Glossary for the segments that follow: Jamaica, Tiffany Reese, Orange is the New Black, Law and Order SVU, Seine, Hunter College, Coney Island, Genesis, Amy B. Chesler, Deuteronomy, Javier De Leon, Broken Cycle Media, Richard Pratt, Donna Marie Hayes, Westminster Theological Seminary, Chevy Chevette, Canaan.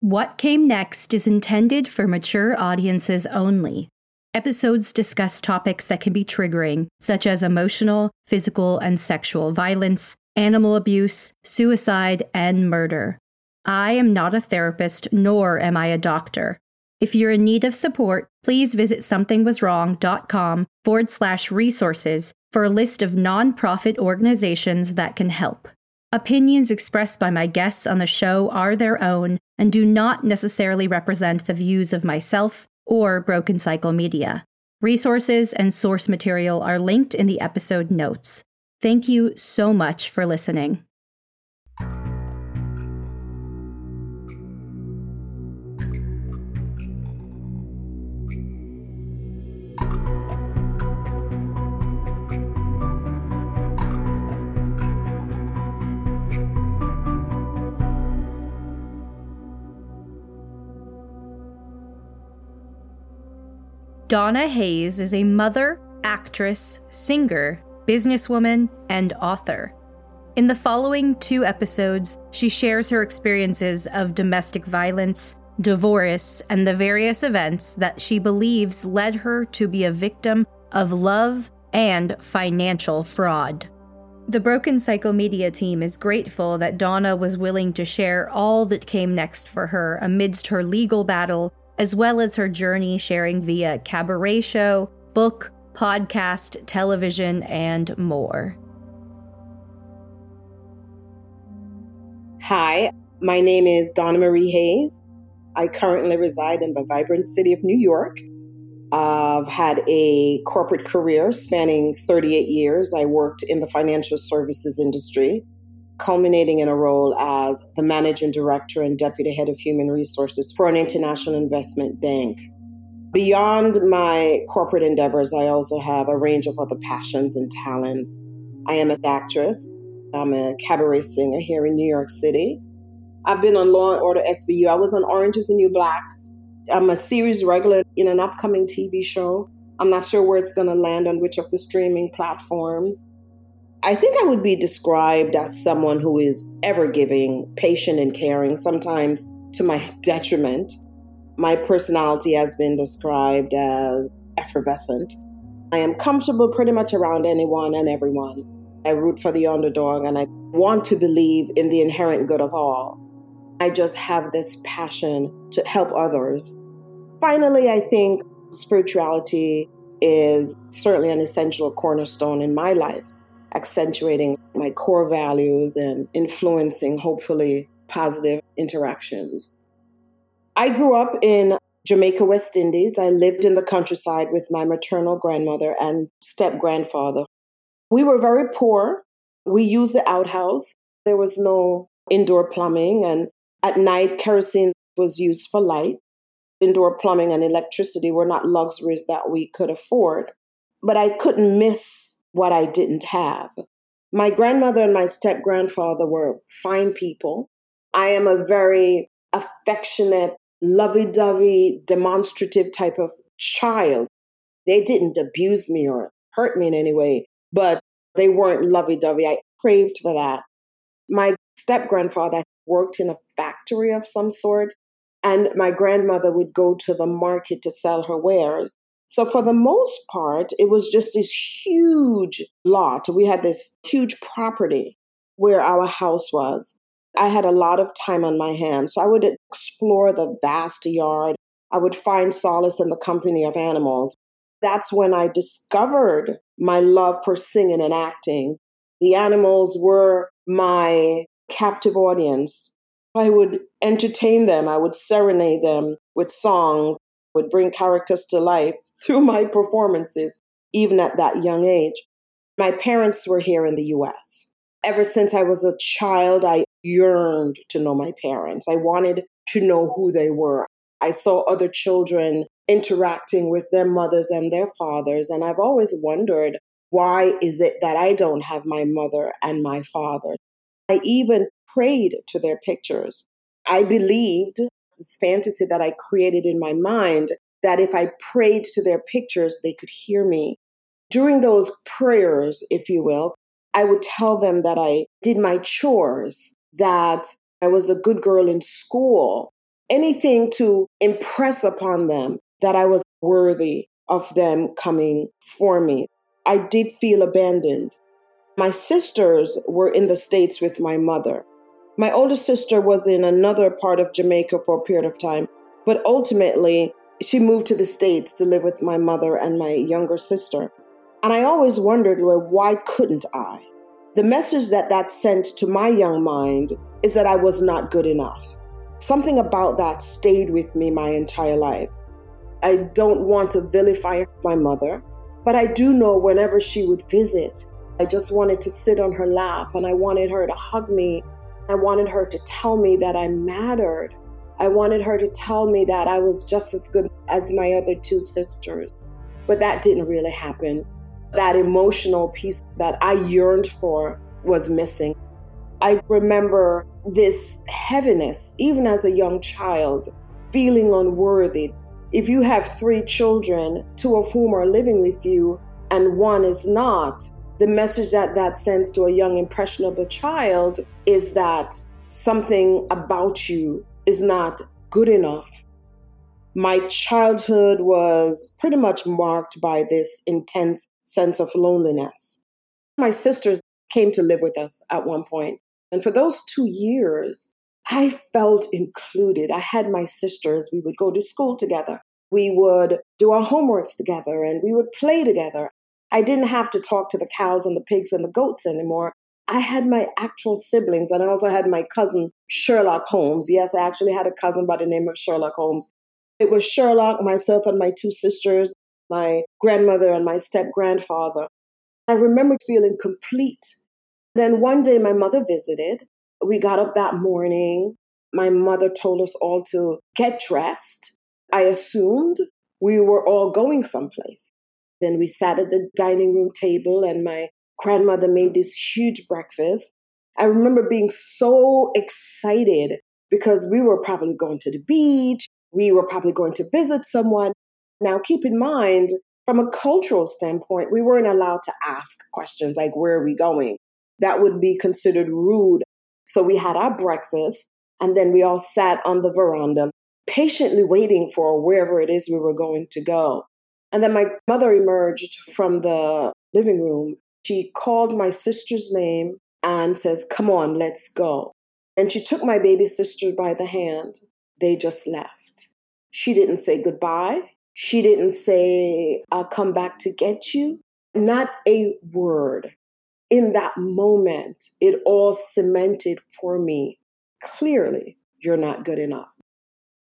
What Came Next is intended for mature audiences only. Episodes discuss topics that can be triggering, such as emotional, physical, and sexual violence, animal abuse, suicide, and murder. I am not a therapist, nor am I a doctor. If you're in need of support, please visit somethingwaswrong.com/resources for a list of nonprofit organizations that can help. Opinions expressed by my guests on the show are their own and do not necessarily represent the views of myself or Broken Cycle Media. Resources and source material are linked in the episode notes. Thank you so much for listening. Donna Hayes is a mother, actress, singer, businesswoman, and author. In the following two episodes, she shares her experiences of domestic violence, divorce, and the various events that she believes led her to be a victim of love and financial fraud. The Broken Cycle Media team is grateful that Donna was willing to share all that came next for her amidst her legal battle, as well as her journey sharing via cabaret show, book, podcast, television, and more. Hi, my name is Donna Marie Hayes. I currently reside in the vibrant city of New York. I've had a corporate career spanning 38 years. I worked in the financial services industry, culminating in a role as the managing director and deputy head of human resources for an international investment bank. Beyond my corporate endeavors, I also have a range of other passions and talents. I am an actress. I'm a cabaret singer here in New York City. I've been on Law and Order SVU. I was on Orange is the New Black. I'm a series regular in an upcoming TV show. I'm not sure where it's going to land on which of the streaming platforms. I think I would be described as someone who is ever-giving, patient, and caring, sometimes to my detriment. My personality has been described as effervescent. I am comfortable pretty much around anyone and everyone. I root for the underdog, and I want to believe in the inherent good of all. I just have this passion to help others. Finally, I think spirituality is certainly an essential cornerstone in my life, accentuating my core values and influencing, hopefully, positive interactions. I grew up in Jamaica, West Indies. I lived in the countryside with my maternal grandmother and step-grandfather. We were very poor. We used the outhouse. There was no indoor plumbing, and at night, kerosene was used for light. Indoor plumbing and electricity were not luxuries that we could afford, but I couldn't miss what I didn't have. My grandmother and my step-grandfather were fine people. I am a very affectionate, lovey-dovey, demonstrative type of child. They didn't abuse me or hurt me in any way, but they weren't lovey-dovey. I craved for that. My step-grandfather worked in a factory of some sort, and my grandmother would go to the market to sell her wares. So for the most part, it was just this huge lot. We had this huge property where our house was. I had a lot of time on my hands, so I would explore the vast yard. I would find solace in the company of animals. That's when I discovered my love for singing and acting. The animals were my captive audience. I would entertain them. I would serenade them with songs, would bring characters to life through my performances, even at that young age. My parents were here in the U.S. Ever since I was a child, I yearned to know my parents. I wanted to know who they were. I saw other children interacting with their mothers and their fathers, and I've always wondered, why is it that I don't have my mother and my father? I even prayed to their pictures. I believed this fantasy that I created in my mind that if I prayed to their pictures, they could hear me. During those prayers, if you will, I would tell them that I did my chores, that I was a good girl in school, anything to impress upon them that I was worthy of them coming for me. I did feel abandoned. My sisters were in the States with my mother. My older sister was in another part of Jamaica for a period of time, but ultimately she moved to the States to live with my mother and my younger sister. And I always wondered, well, why couldn't I? The message that sent to my young mind is that I was not good enough. Something about that stayed with me my entire life. I don't want to vilify my mother, but I do know whenever she would visit, I just wanted to sit on her lap and I wanted her to hug me. I wanted her to tell me that I mattered. I wanted her to tell me that I was just as good as my other two sisters. But that didn't really happen. That emotional piece that I yearned for was missing. I remember this heaviness, even as a young child, feeling unworthy. If you have 3 children, 2 of whom are living with you and 1 is not, the message that sends to a young, impressionable child is that something about you is not good enough. My childhood was pretty much marked by this intense sense of loneliness. My sisters came to live with us at one point. And for those 2 years, I felt included. I had my sisters. We would go to school together. We would do our homeworks together and we would play together. I didn't have to talk to the cows and the pigs and the goats anymore. I had my actual siblings, and I also had my cousin, Sherlock Holmes. Yes, I actually had a cousin by the name of Sherlock Holmes. It was Sherlock, myself, and my 2 sisters, my grandmother and my step-grandfather. I remember feeling complete. Then one day my mother visited. We got up that morning. My mother told us all to get dressed. I assumed we were all going someplace. Then we sat at the dining room table and my grandmother made this huge breakfast. I remember being so excited because we were probably going to the beach. We were probably going to visit someone. Now, keep in mind, from a cultural standpoint, we weren't allowed to ask questions like, where are we going? That would be considered rude. So we had our breakfast and then we all sat on the veranda, patiently waiting for wherever it is we were going to go. And then my mother emerged from the living room. She called my sister's name and says, come on, let's go. And she took my baby sister by the hand. They just left. She didn't say goodbye. She didn't say, I'll come back to get you. Not a word. In that moment, it all cemented for me. Clearly, you're not good enough.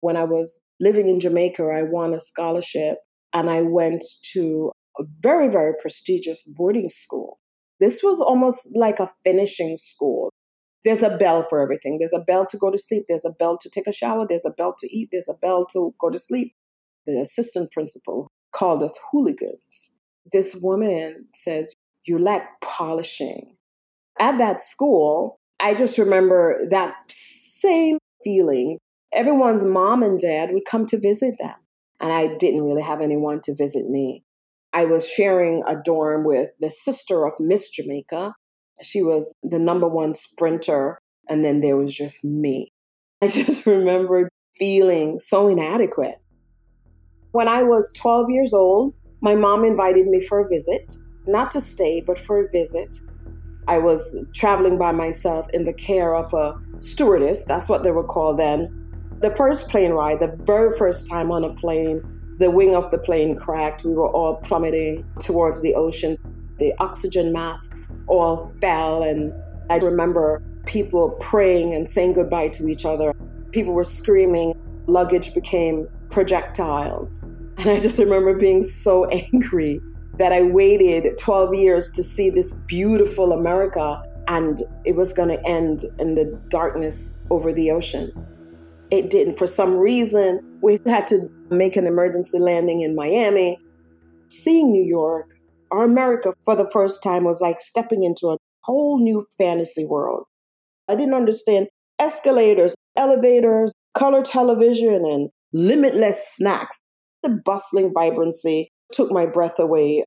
When I was living in Jamaica, I won a scholarship. And I went to a very, very prestigious boarding school. This was almost like a finishing school. There's a bell for everything. There's a bell to go to sleep. There's a bell to take a shower. There's a bell to eat. There's a bell to go to sleep. The assistant principal called us hooligans. This woman says, you lack polishing. At that school, I just remember that same feeling. Everyone's mom and dad would come to visit them. And I didn't really have anyone to visit me. I was sharing a dorm with the sister of Miss Jamaica. She was the #1 sprinter. And then there was just me. I just remembered feeling so inadequate. When I was 12 years old, my mom invited me for a visit. Not to stay, but for a visit. I was traveling by myself in the care of a stewardess. That's what they were called then. The first plane ride, the very first time on a plane, the wing of the plane cracked. We were all plummeting towards the ocean. The oxygen masks all fell. And I remember people praying and saying goodbye to each other. People were screaming. Luggage became projectiles. And I just remember being so angry that I waited 12 years to see this beautiful America. And it was going to end in the darkness over the ocean. It didn't. For some reason, we had to make an emergency landing in Miami. Seeing New York, our America, for the first time was like stepping into a whole new fantasy world. I didn't understand escalators, elevators, color television, and limitless snacks. The bustling vibrancy took my breath away.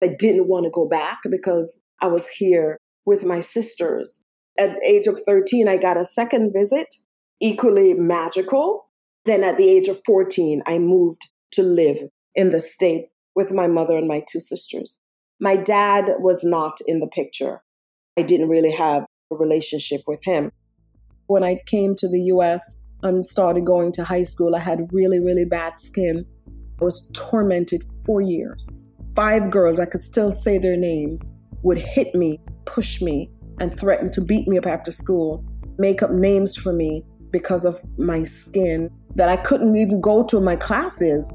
I didn't want to go back because I was here with my sisters. At the age of 13, I got a second visit. Equally magical. Then at the age of 14, I moved to live in the States with my mother and my two sisters. My dad was not in the picture. I didn't really have a relationship with him. When I came to the U.S. and started going to high school, I had really, really bad skin. I was tormented for years. 5 girls, I could still say their names, would hit me, push me, and threaten to beat me up after school, make up names for me because of my skin that I couldn't even go to my classes.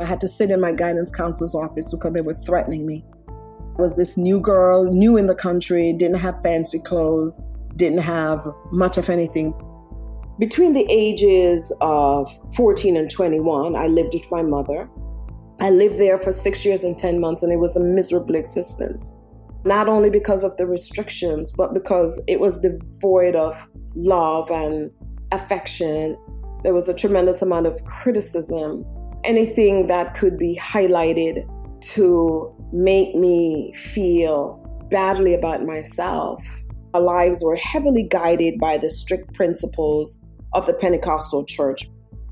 I had to sit in my guidance counselor's office because they were threatening me. I was this new girl, new in the country, didn't have fancy clothes, didn't have much of anything. Between the ages of 14 and 21, I lived with my mother. I lived there for 6 years and 10 months, and it was a miserable existence. Not only because of the restrictions, but because it was devoid of love and affection. There was a tremendous amount of criticism. Anything that could be highlighted to make me feel badly about myself. Our lives were heavily guided by the strict principles of the Pentecostal church.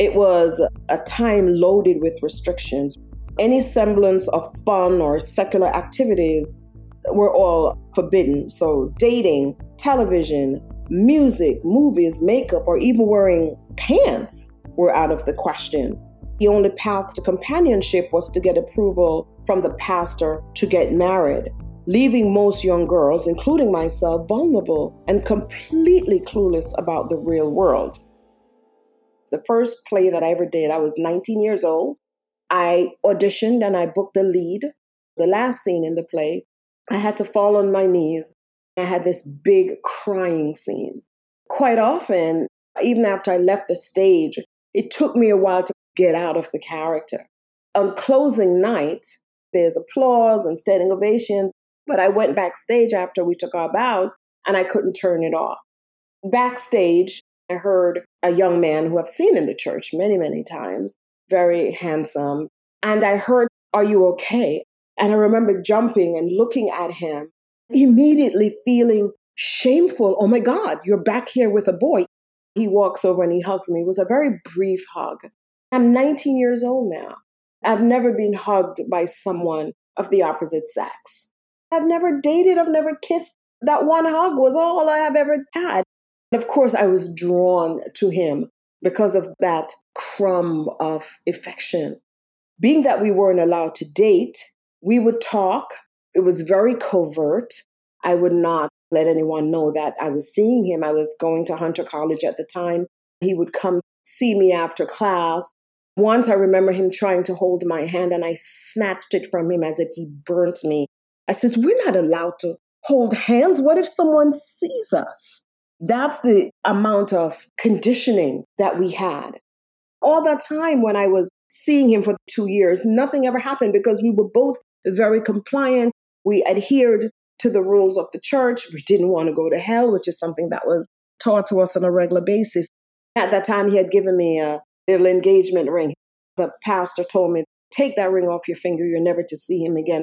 It was a time loaded with restrictions. Any semblance of fun or secular activities were all forbidden. So dating, television, music, movies, makeup, or even wearing pants were out of the question. The only path to companionship was to get approval from the pastor to get married, leaving most young girls, including myself, vulnerable and completely clueless about the real world. The first play that I ever did, I was 19 years old. I auditioned and I booked the lead. The last scene in the play, I had to fall on my knees. I had this big crying scene. Quite often, even after I left the stage, it took me a while to get out of the character. On closing night, there's applause and standing ovations, but I went backstage after we took our bows and I couldn't turn it off. Backstage, I heard a young man who I've seen in the church many, many times, very handsome, and I heard, "Are you okay?" And I remember jumping and looking at him, immediately feeling shameful. Oh my God, you're back here with a boy. He walks over and he hugs me. It was a very brief hug. I'm 19 years old now. I've never been hugged by someone of the opposite sex. I've never dated. I've never kissed. That one hug was all I have ever had. And of course, I was drawn to him because of that crumb of affection. Being that we weren't allowed to date, we would talk. It was very covert. I would not let anyone know that I was seeing him. I was going to Hunter College at the time. He would come see me after class. Once I remember him trying to hold my hand and I snatched it from him as if he burnt me. I says, we're not allowed to hold hands. What if someone sees us? That's the amount of conditioning that we had. All that time when I was seeing him for 2 years, nothing ever happened because we were both very compliant. We adhered to the rules of the church. We didn't want to go to hell, which is something that was taught to us on a regular basis. At that time, he had given me a little engagement ring. The pastor told me, take that ring off your finger. You're never to see him again.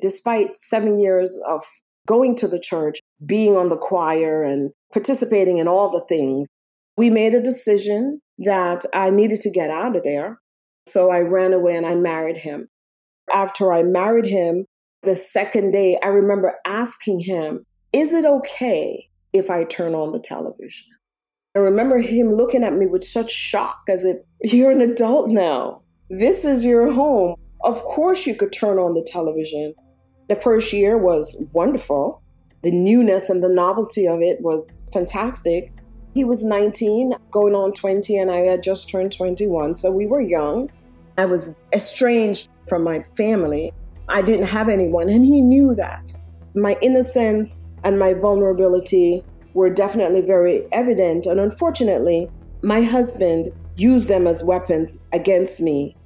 Despite 7 years of going to the church, being on the choir and participating in all the things, we made a decision that I needed to get out of there. So I ran away and I married him. After I married him, the second day, I remember asking him, is it okay if I turn on the television? I remember him looking at me with such shock as if, you're an adult now. This is your home. Of course you could turn on the television. The first year was wonderful. The newness and the novelty of it was fantastic. He was 19, going on 20, and I had just turned 21, so we were young. I was estranged from my family. I didn't have anyone, and he knew that. My innocence and my vulnerability were definitely very evident. And unfortunately, my husband used them as weapons against me.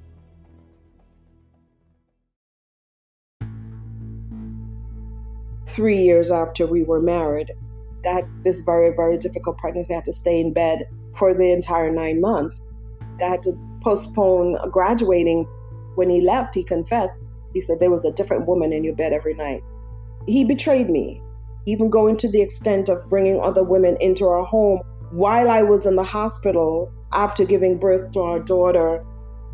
Three years after we were married, I had this very, very difficult pregnancy. I had to stay in bed for the entire 9 months. I had to postpone graduating. When he left, he confessed. He said, there was a different woman in your bed every night. He betrayed me. Even going to the extent of bringing other women into our home. While I was in the hospital, after giving birth to our daughter,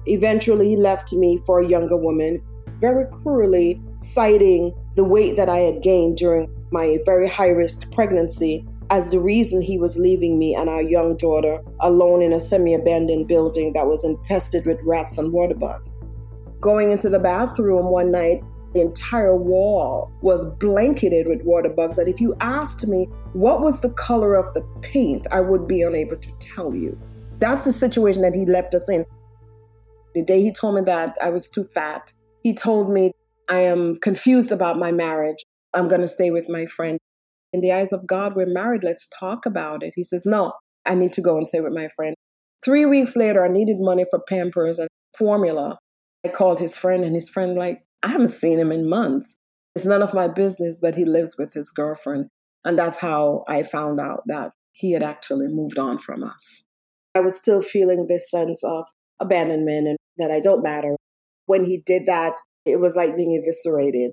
eventually left me for a younger woman, very cruelly citing the weight that I had gained during my very high-risk pregnancy as the reason he was leaving me and our young daughter alone in a semi-abandoned building that was infested with rats and water bugs. Going into the bathroom one night, the entire wall was blanketed with water bugs that if you asked me what was the color of the paint, I would be unable to tell you. That's the situation that he left us in. The day he told me that I was too fat, he told me, I am confused about my marriage. I'm going to stay with my friend. In the eyes of God, we're married. Let's talk about it. He says, no, I need to go and stay with my friend. 3 weeks later, I needed money for Pampers and formula. I called his friend and his friend like, I haven't seen him in months. It's none of my business, but he lives with his girlfriend. And that's how I found out that he had actually moved on from us. I was still feeling this sense of abandonment and that I don't matter. When he did that, it was like being eviscerated.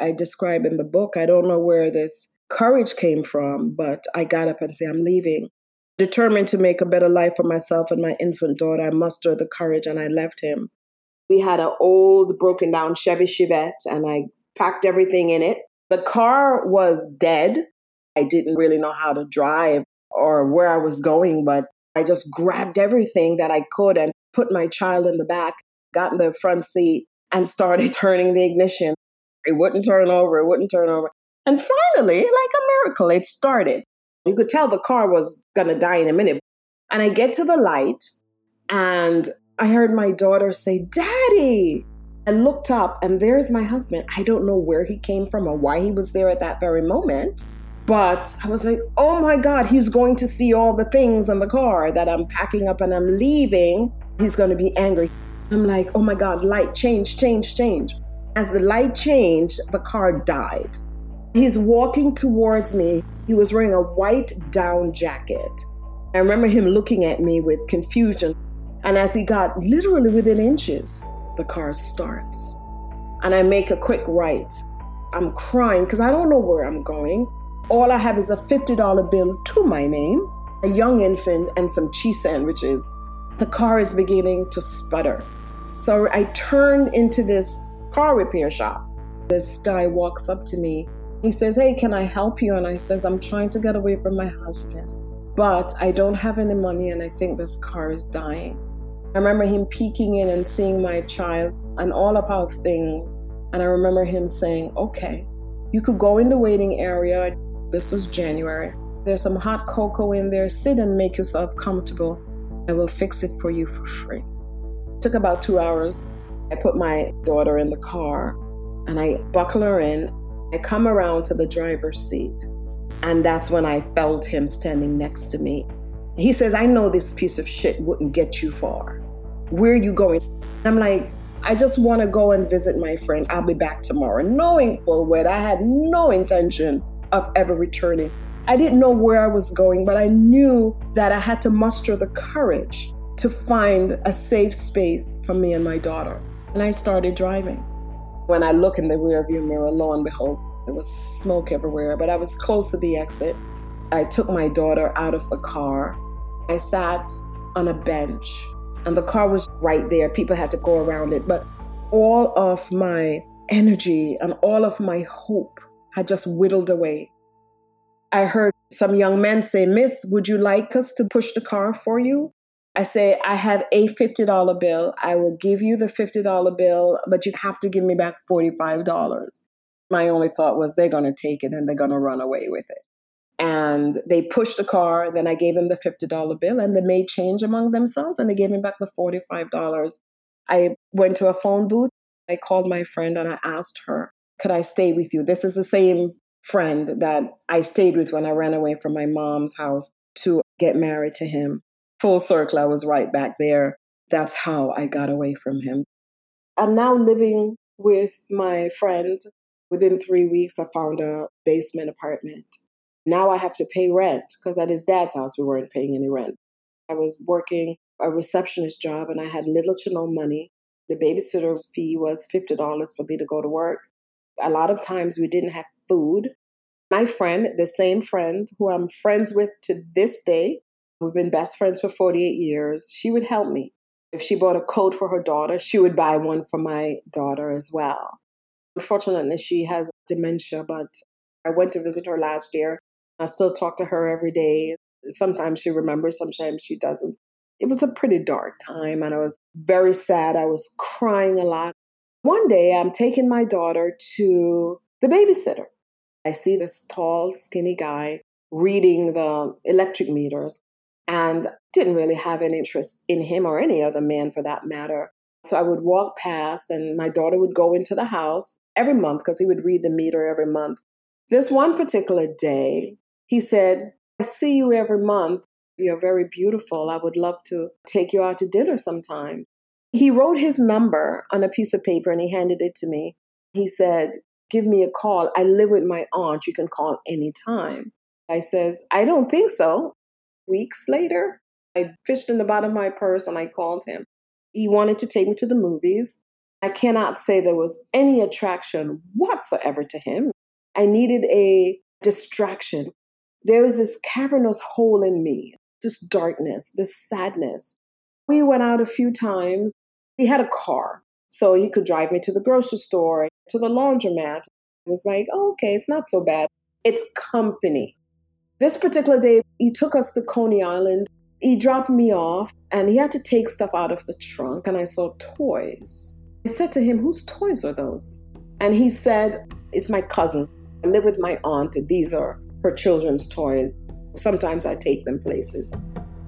I describe in the book, I don't know where this courage came from, but I got up and said, I'm leaving. Determined to make a better life for myself and my infant daughter, I mustered the courage and I left him. We had an old, broken down Chevy Chevette and I packed everything in it. The car was dead. I didn't really know how to drive or where I was going, but I just grabbed everything that I could and put my child in the back, got in the front seat and started turning the ignition. It wouldn't turn over. It wouldn't turn over. And finally, like a miracle, it started. You could tell the car was going to die in a minute. And I get to the light and I heard my daughter say, Daddy. I looked up and there's my husband. I don't know where he came from or why he was there at that very moment. But I was like, oh my God, he's going to see all the things in the car that I'm packing up and I'm leaving. He's going to be angry. I'm like, oh my God, light, change. As the light changed, the car died. He's walking towards me. He was wearing a white down jacket. I remember him looking at me with confusion. And as he got literally within inches, the car starts. And I make a quick right. I'm crying because I don't know where I'm going. All I have is a $50 bill to my name, a young infant, and some cheese sandwiches. The car is beginning to sputter. So I turned into this car repair shop. This guy walks up to me. He says, hey, can I help you? And I says, I'm trying to get away from my husband, but I don't have any money and I think this car is dying. I remember him peeking in and seeing my child and all of our things. And I remember him saying, okay, you could go in the waiting area. This was January. There's some hot cocoa in there. Sit and make yourself comfortable. I will fix it for you for free. It took about 2 hours. I put my daughter in the car and I buckle her in. I come around to the driver's seat and that's when I felt him standing next to me. He says, I know this piece of shit wouldn't get you far. Where are you going? I'm like, I just want to go and visit my friend. I'll be back tomorrow. Knowing full well, I had no intention of ever returning. I didn't know where I was going, but I knew that I had to muster the courage to find a safe space for me and my daughter. And I started driving. When I look in the rearview mirror, lo and behold, there was smoke everywhere, but I was close to the exit. I took my daughter out of the car. I sat on a bench and the car was right there. People had to go around it, but all of my energy and all of my hope had just whittled away. I heard some young men say, Miss, would you like us to push the car for you? I say, I have a $50 bill. I will give you the $50 bill, but you have to give me back $45. My only thought was they're going to take it and they're going to run away with it. And they pushed the car. Then I gave them the $50 bill and they made change among themselves and they gave me back the $45. I went to a phone booth. I called my friend and I asked her, could I stay with you? This is the same friend that I stayed with when I ran away from my mom's house to get married to him. Full circle, I was right back there. That's how I got away from him. I'm now living with my friend. Within 3 weeks, I found a basement apartment. Now I have to pay rent because at his dad's house, we weren't paying any rent. I was working a receptionist job and I had little to no money. The babysitter's fee was $50 for me to go to work. A lot of times we didn't have food. My friend, the same friend who I'm friends with to this day, We've been best friends for 48 years. She would help me. If she bought a coat for her daughter, she would buy one for my daughter as well. Unfortunately, she has dementia, but I went to visit her last year. I still talk to her every day. Sometimes she remembers, sometimes she doesn't. It was a pretty dark time, and I was very sad. I was crying a lot. One day, I'm taking my daughter to the babysitter. I see this tall, skinny guy reading the electric meters, and didn't really have any interest in him or any other man for that matter. So I would walk past, and my daughter would go into the house every month because he would read the meter every month. This one particular day, he said, "I see you every month. You're very beautiful. I would love to take you out to dinner sometime." He wrote his number on a piece of paper and he handed it to me. He said, "Give me a call. I live with my aunt. You can call anytime." I says, "I don't think so." Weeks later, I fished in the bottom of my purse and I called him. He wanted to take me to the movies. I cannot say there was any attraction whatsoever to him. I needed a distraction. There was this cavernous hole in me, this darkness, this sadness. We went out a few times. He had a car, so he could drive me to the grocery store, to the laundromat. It was like, oh, okay, it's not so bad. It's company. This particular day, he took us to Coney Island. He dropped me off, and he had to take stuff out of the trunk, and I saw toys. I said to him, "Whose toys are those?" And he said, "It's my cousin's. I live with my aunt, and these are her children's toys. Sometimes I take them places."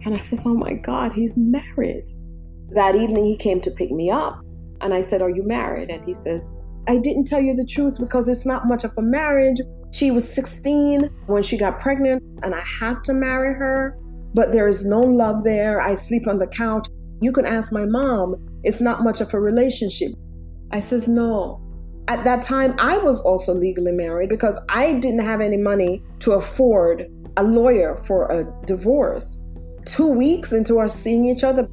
And I says, "Oh my God, he's married." That evening, he came to pick me up, and I said, "Are you married?" And he says, "I didn't tell you the truth because it's not much of a marriage. She was 16 when she got pregnant, and I had to marry her. But there is no love there. I sleep on the couch. You can ask my mom. It's not much of a relationship." I says, "No." At that time, I was also legally married because I didn't have any money to afford a lawyer for a divorce. 2 weeks into our seeing each other,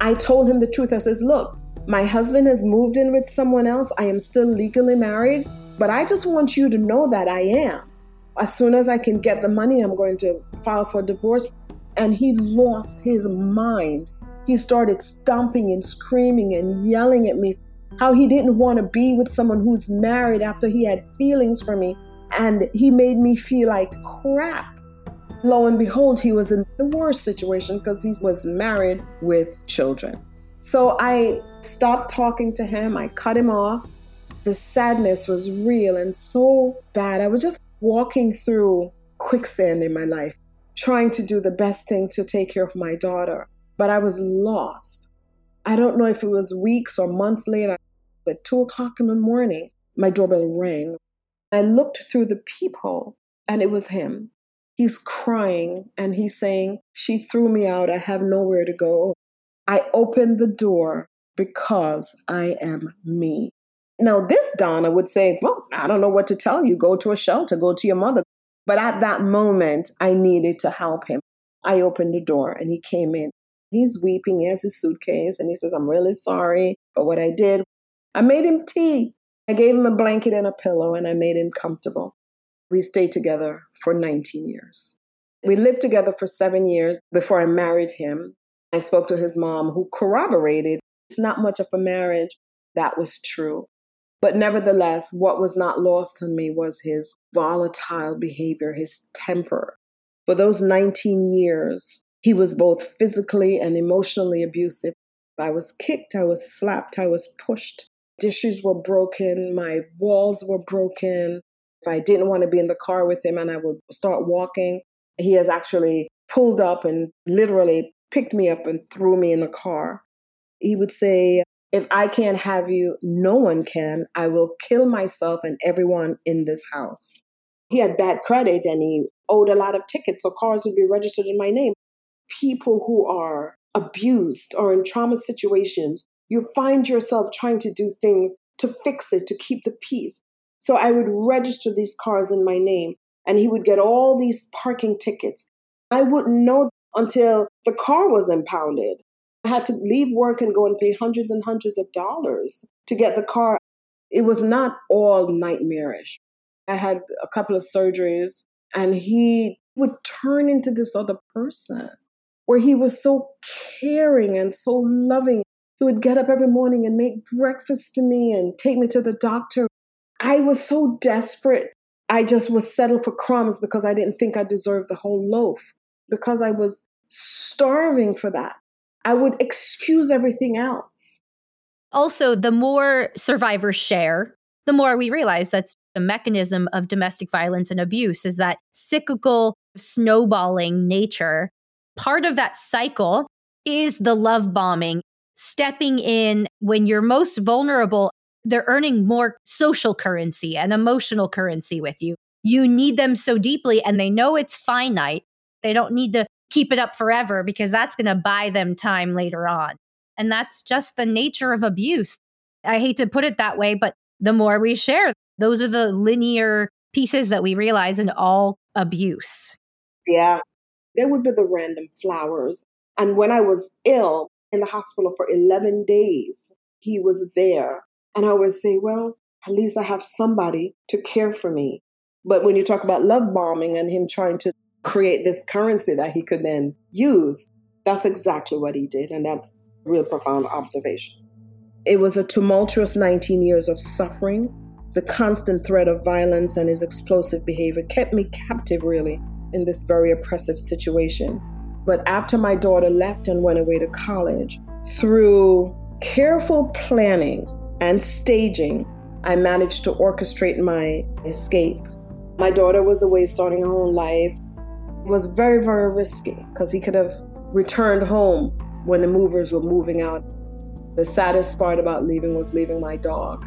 I told him the truth. I says, "Look, my husband has moved in with someone else. I am still legally married, but I just want you to know that I am. As soon as I can get the money, I'm going to file for divorce." And he lost his mind. He started stomping and screaming and yelling at me how he didn't want to be with someone who's married after he had feelings for me. And he made me feel like crap. Lo and behold, he was in the worst situation because he was married with children. So I stopped talking to him. I cut him off. The sadness was real and so bad. I was just walking through quicksand in my life, trying to do the best thing to take care of my daughter. But I was lost. I don't know if it was weeks or months later. At 2 o'clock in the morning, my doorbell rang. I looked through the peephole and it was him. He's crying and he's saying, "She threw me out. I have nowhere to go. I opened the door because I am me." Now this Donna would say, "Well, I don't know what to tell you. Go to a shelter, go to your mother." But at that moment, I needed to help him. I opened the door and he came in. He's weeping. He has his suitcase and he says, "I'm really sorry for what I did." I made him tea. I gave him a blanket and a pillow and I made him comfortable. We stayed together for 19 years. We lived together for 7 years before I married him. I spoke to his mom who corroborated it's not much of a marriage. That was true. But nevertheless, what was not lost on me was his volatile behavior, his temper. For those 19 years, he was both physically and emotionally abusive. I was kicked, I was slapped, I was pushed. Dishes were broken, my walls were broken. If I didn't want to be in the car with him and I would start walking, he has actually pulled up and literally picked me up and threw me in the car. He would say, "If I can't have you, no one can. I will kill myself and everyone in this house." He had bad credit and he owed a lot of tickets, so cars would be registered in my name. People who are abused or in trauma situations, you find yourself trying to do things to fix it, to keep the peace. So I would register these cars in my name and he would get all these parking tickets. I wouldn't know until the car was impounded. I had to leave work and go and pay hundreds and hundreds of dollars to get the car. It was not all nightmarish. I had a couple of surgeries and he would turn into this other person. where he was so caring and so loving. He would get up every morning and make breakfast for me and take me to the doctor. I was so desperate. I just was settled for crumbs because I didn't think I deserved the whole loaf, because I was starving for that. I would excuse everything else. Also, the more survivors share, the more we realize that's the mechanism of domestic violence and abuse, is that cyclical snowballing nature. Part of that cycle is the love bombing, stepping in when you're most vulnerable. They're earning more social currency and emotional currency with you. You need them so deeply, and they know it's finite. They don't need to keep it up forever because that's going to buy them time later on. And that's just the nature of abuse. I hate to put it that way, but the more we share, those are the linear pieces that we realize in all abuse. Yeah. There would be the random flowers. And when I was ill in the hospital for 11 days, he was there. And I always say, well, at least I have somebody to care for me. But when you talk about love bombing and him trying to create this currency that he could then use, that's exactly what he did. And that's a real profound observation. It was a tumultuous 19 years of suffering. The constant threat of violence and his explosive behavior kept me captive, really, in this very oppressive situation. But after my daughter left and went away to college, through careful planning and staging, I managed to orchestrate my escape. My daughter was away starting her own life. It was very, very risky because he could have returned home when the movers were moving out. The saddest part about leaving was leaving my dog.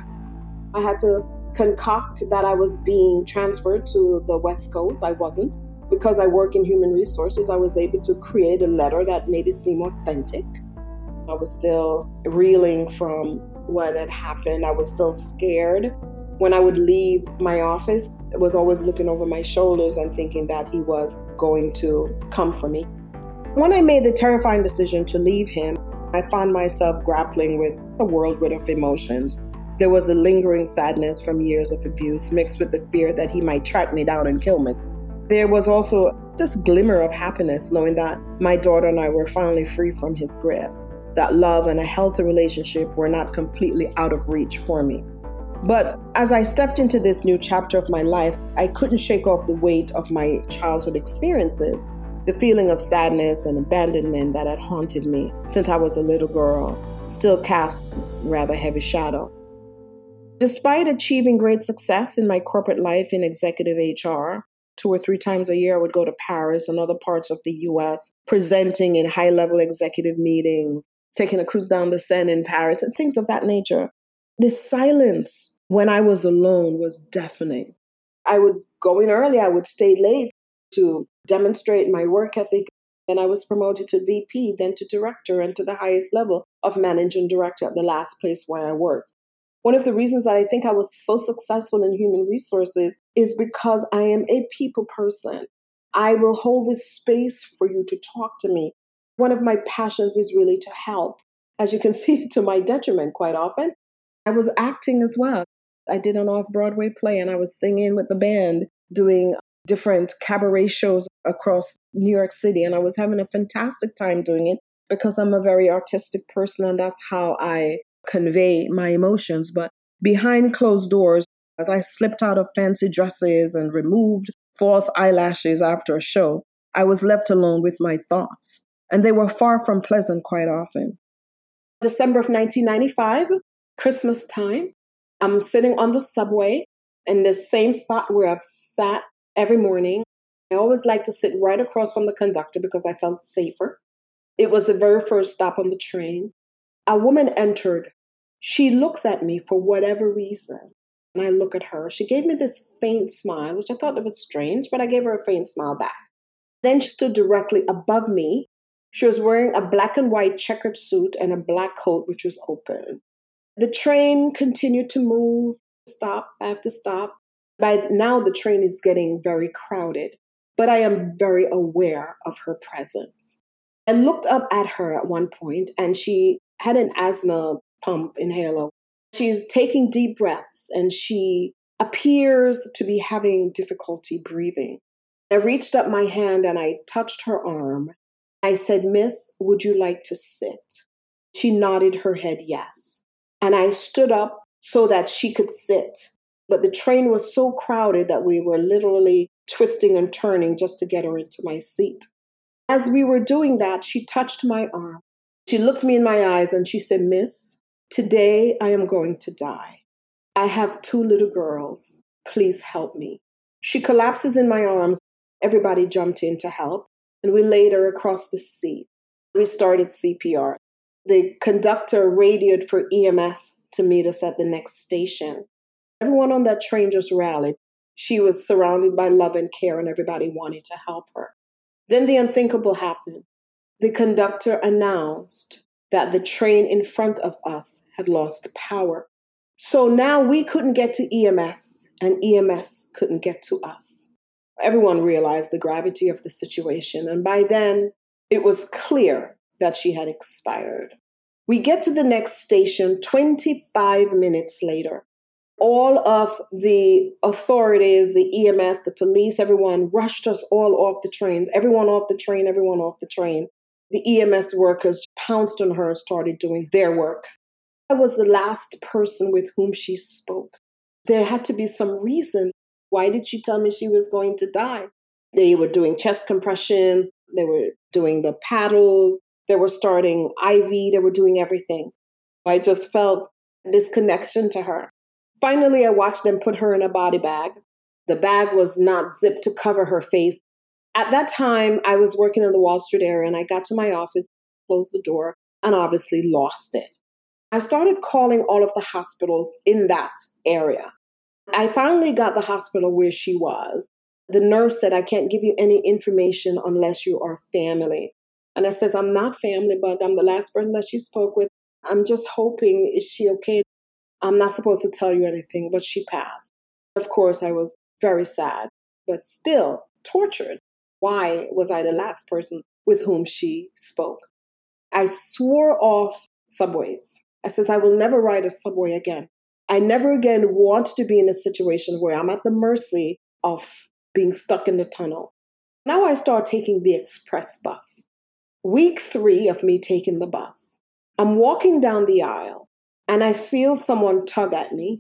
I had to concoct that I was being transferred to the West Coast. I wasn't. Because I work in human resources, I was able to create a letter that made it seem authentic. I was still reeling from what had happened. I was still scared. When I would leave my office, I was always looking over my shoulders and thinking that he was going to come for me. When I made the terrifying decision to leave him, I found myself grappling with a whirlwind of emotions. There was a lingering sadness from years of abuse mixed with the fear that he might track me down and kill me. There was also this glimmer of happiness knowing that my daughter and I were finally free from his grip, that love and a healthy relationship were not completely out of reach for me. But as I stepped into this new chapter of my life, I couldn't shake off the weight of my childhood experiences, the feeling of sadness and abandonment that had haunted me since I was a little girl, still cast its rather heavy shadow. Despite achieving great success in my corporate life in executive HR, 2 or 3 times a year, I would go to Paris and other parts of the U.S., presenting in high-level executive meetings, taking a cruise down the Seine in Paris, and things of that nature. The silence when I was alone was deafening. I would go in early. I would stay late to demonstrate my work ethic. Then I was promoted to VP, then to director, and to the highest level of managing director at the last place where I worked. One of the reasons that I think I was so successful in human resources is because I am a people person. I will hold this space for you to talk to me. One of my passions is really to help. As you can see, to my detriment quite often. I was acting as well. I did an off-Broadway play and I was singing with the band, doing different cabaret shows across New York City. And I was having a fantastic time doing it because I'm a very artistic person and that's how I convey my emotions. But behind closed doors, as I slipped out of fancy dresses and removed false eyelashes after a show, I was left alone with my thoughts, and they were far from pleasant quite often. December of 1995, Christmas time, I'm sitting on the subway in the same spot where I've sat every morning. I always like to sit right across from the conductor because I felt safer. It was the very first stop on the train. A woman entered. She looks at me for whatever reason, and I look at her. She gave me this faint smile, which I thought was strange, but I gave her a faint smile back. Then she stood directly above me. She was wearing a black and white checkered suit and a black coat, which was open. The train continued to move, stop after stop. By now, the train is getting very crowded, but I am very aware of her presence. I looked up at her at one point, and she had an asthma pump inhaler. She's taking deep breaths and she appears to be having difficulty breathing. I reached up my hand and I touched her arm. I said, "Miss, would you like to sit?" She nodded her head yes. And I stood up so that she could sit. But the train was so crowded that we were literally twisting and turning just to get her into my seat. As we were doing that, she touched my arm. She looked me in my eyes and she said, "Miss, today I am going to die. I have two little girls. Please help me." She collapses in my arms. Everybody jumped in to help. And we laid her across the seat. We started CPR. The conductor radioed for EMS to meet us at the next station. Everyone on that train just rallied. She was surrounded by love and care, and everybody wanted to help her. Then the unthinkable happened. The conductor announced that the train in front of us had lost power. So now we couldn't get to EMS, and EMS couldn't get to us. Everyone realized the gravity of the situation, and by then, it was clear that she had expired. We get to the next station 25 minutes later. All of the authorities, the EMS, the police, everyone rushed us all off the trains. Everyone off the train, everyone off the train. The EMS workers pounced on her and started doing their work. I was the last person with whom she spoke. There had to be some reason. Why did she tell me she was going to die? They were doing chest compressions. They were doing the paddles. They were starting IV. They were doing everything. I just felt this connection to her. Finally, I watched them put her in a body bag. The bag was not zipped to cover her face. At that time, I was working in the Wall Street area, and I got to my office, closed the door, and obviously lost it. I started calling all of the hospitals in that area. I finally got the hospital where she was. The nurse said, "I can't give you any information unless you are family." And I says, "I'm not family, but I'm the last person that she spoke with. I'm just hoping, is she okay? I'm not supposed to tell you anything," but she passed. Of course, I was very sad, but still tortured. Why was I the last person with whom she spoke? I swore off subways. I says, "I will never ride a subway again. I never again want to be in a situation where I'm at the mercy of being stuck in the tunnel." Now I start taking the express bus. Week 3 of me taking the bus, I'm walking down the aisle and I feel someone tug at me.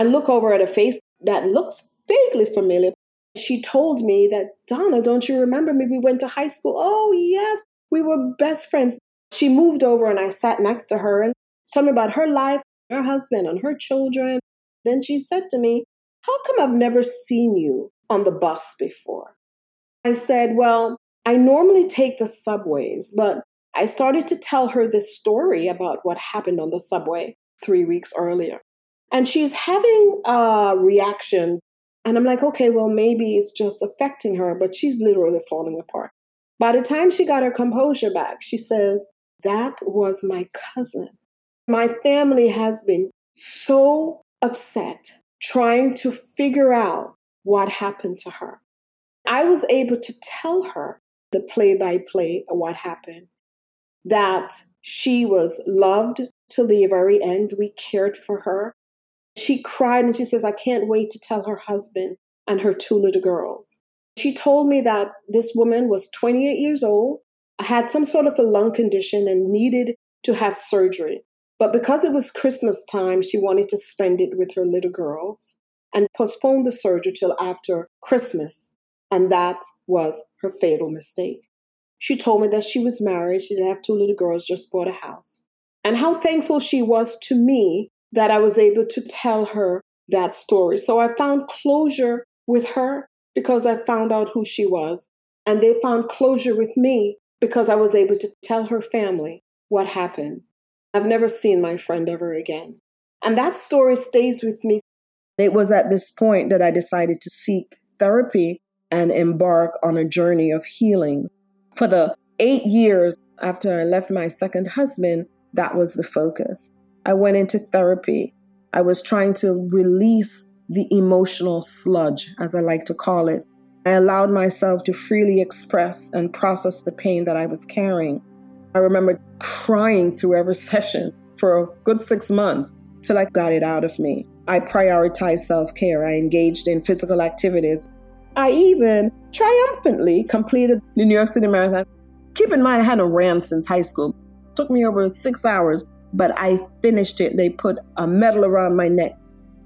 I look over at a face that looks vaguely familiar. She told me that, "Donna, don't you remember me? We went to high school." "Oh, yes, we were best friends." She moved over and I sat next to her and told me about her life, her husband and her children. Then she said to me, "How come I've never seen you on the bus before?" I said, "Well, I normally take the subways," but I started to tell her this story about what happened on the subway 3 weeks earlier. And she's having a reaction. And I'm like, okay, well, maybe it's just affecting her, but she's literally falling apart. By the time she got her composure back, she says, "That was my cousin. My family has been so upset trying to figure out what happened to her." I was able to tell her the play-by-play of what happened, that she was loved till the very end. We cared for her. She cried and she says, "I can't wait to tell her husband and her two little girls." She told me that this woman was 28 years old, had some sort of a lung condition and needed to have surgery. But because it was Christmas time, she wanted to spend it with her little girls and postponed the surgery till after Christmas. And that was her fatal mistake. She told me that she was married. She didn't have two little girls, just bought a house. And how thankful she was to me that I was able to tell her that story. So I found closure with her because I found out who she was. And they found closure with me because I was able to tell her family what happened. I've never seen my friend ever again. And that story stays with me. It was at this point that I decided to seek therapy and embark on a journey of healing. For the 8 years after I left my second husband, that was the focus. I went into therapy. I was trying to release the emotional sludge, as I like to call it. I allowed myself to freely express and process the pain that I was carrying. I remember crying through every session for a good 6 months till I got it out of me. I prioritized self-care. I engaged in physical activities. I even triumphantly completed the New York City Marathon. Keep in mind, I hadn't ran since high school. It took me over 6 hours, but I finished it. They put a medal around my neck.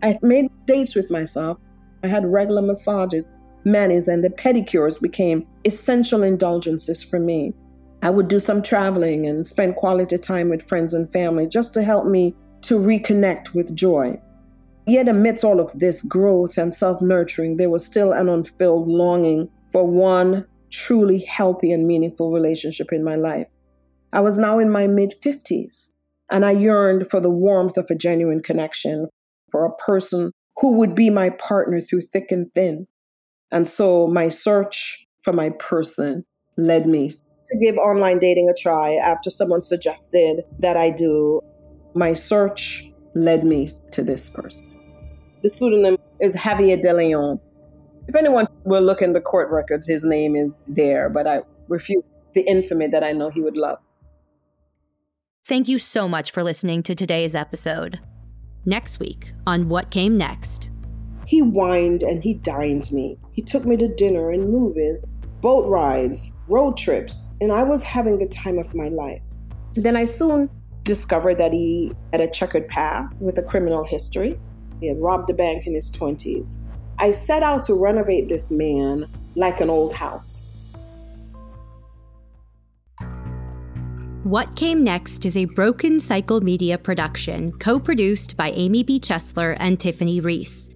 I made dates with myself. I had regular massages, manis, and the pedicures became essential indulgences for me. I would do some traveling and spend quality time with friends and family just to help me to reconnect with joy. Yet amidst all of this growth and self-nurturing, there was still an unfulfilled longing for one truly healthy and meaningful relationship in my life. I was now in my mid-50s, and I yearned for the warmth of a genuine connection, for a person who would be my partner through thick and thin. And so my search for my person led me to give online dating a try after someone suggested that I do. My search led me to this person. The pseudonym is Javier De Leon. If anyone will look in the court records, his name is there, but I refute the infamy that I know he would love. Thank you so much for listening to today's episode. Next week on What Came Next. He wined and he dined me. He took me to dinner and movies, boat rides, road trips, and I was having the time of my life. Then I soon discovered that he had a checkered past with a criminal history. He had robbed a bank in his 20s. I set out to renovate this man like an old house. What Came Next is a Broken Cycle Media production, co-produced by Amy B. Chesler and Tiffany Reese.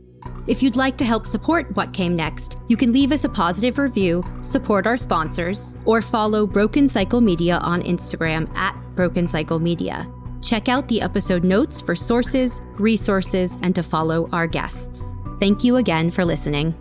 If you'd like to help support What Came Next, you can leave us a positive review, support our sponsors, or follow Broken Cycle Media on Instagram at Broken Cycle Media. Check out the episode notes for sources, resources, and to follow our guests. Thank you again for listening.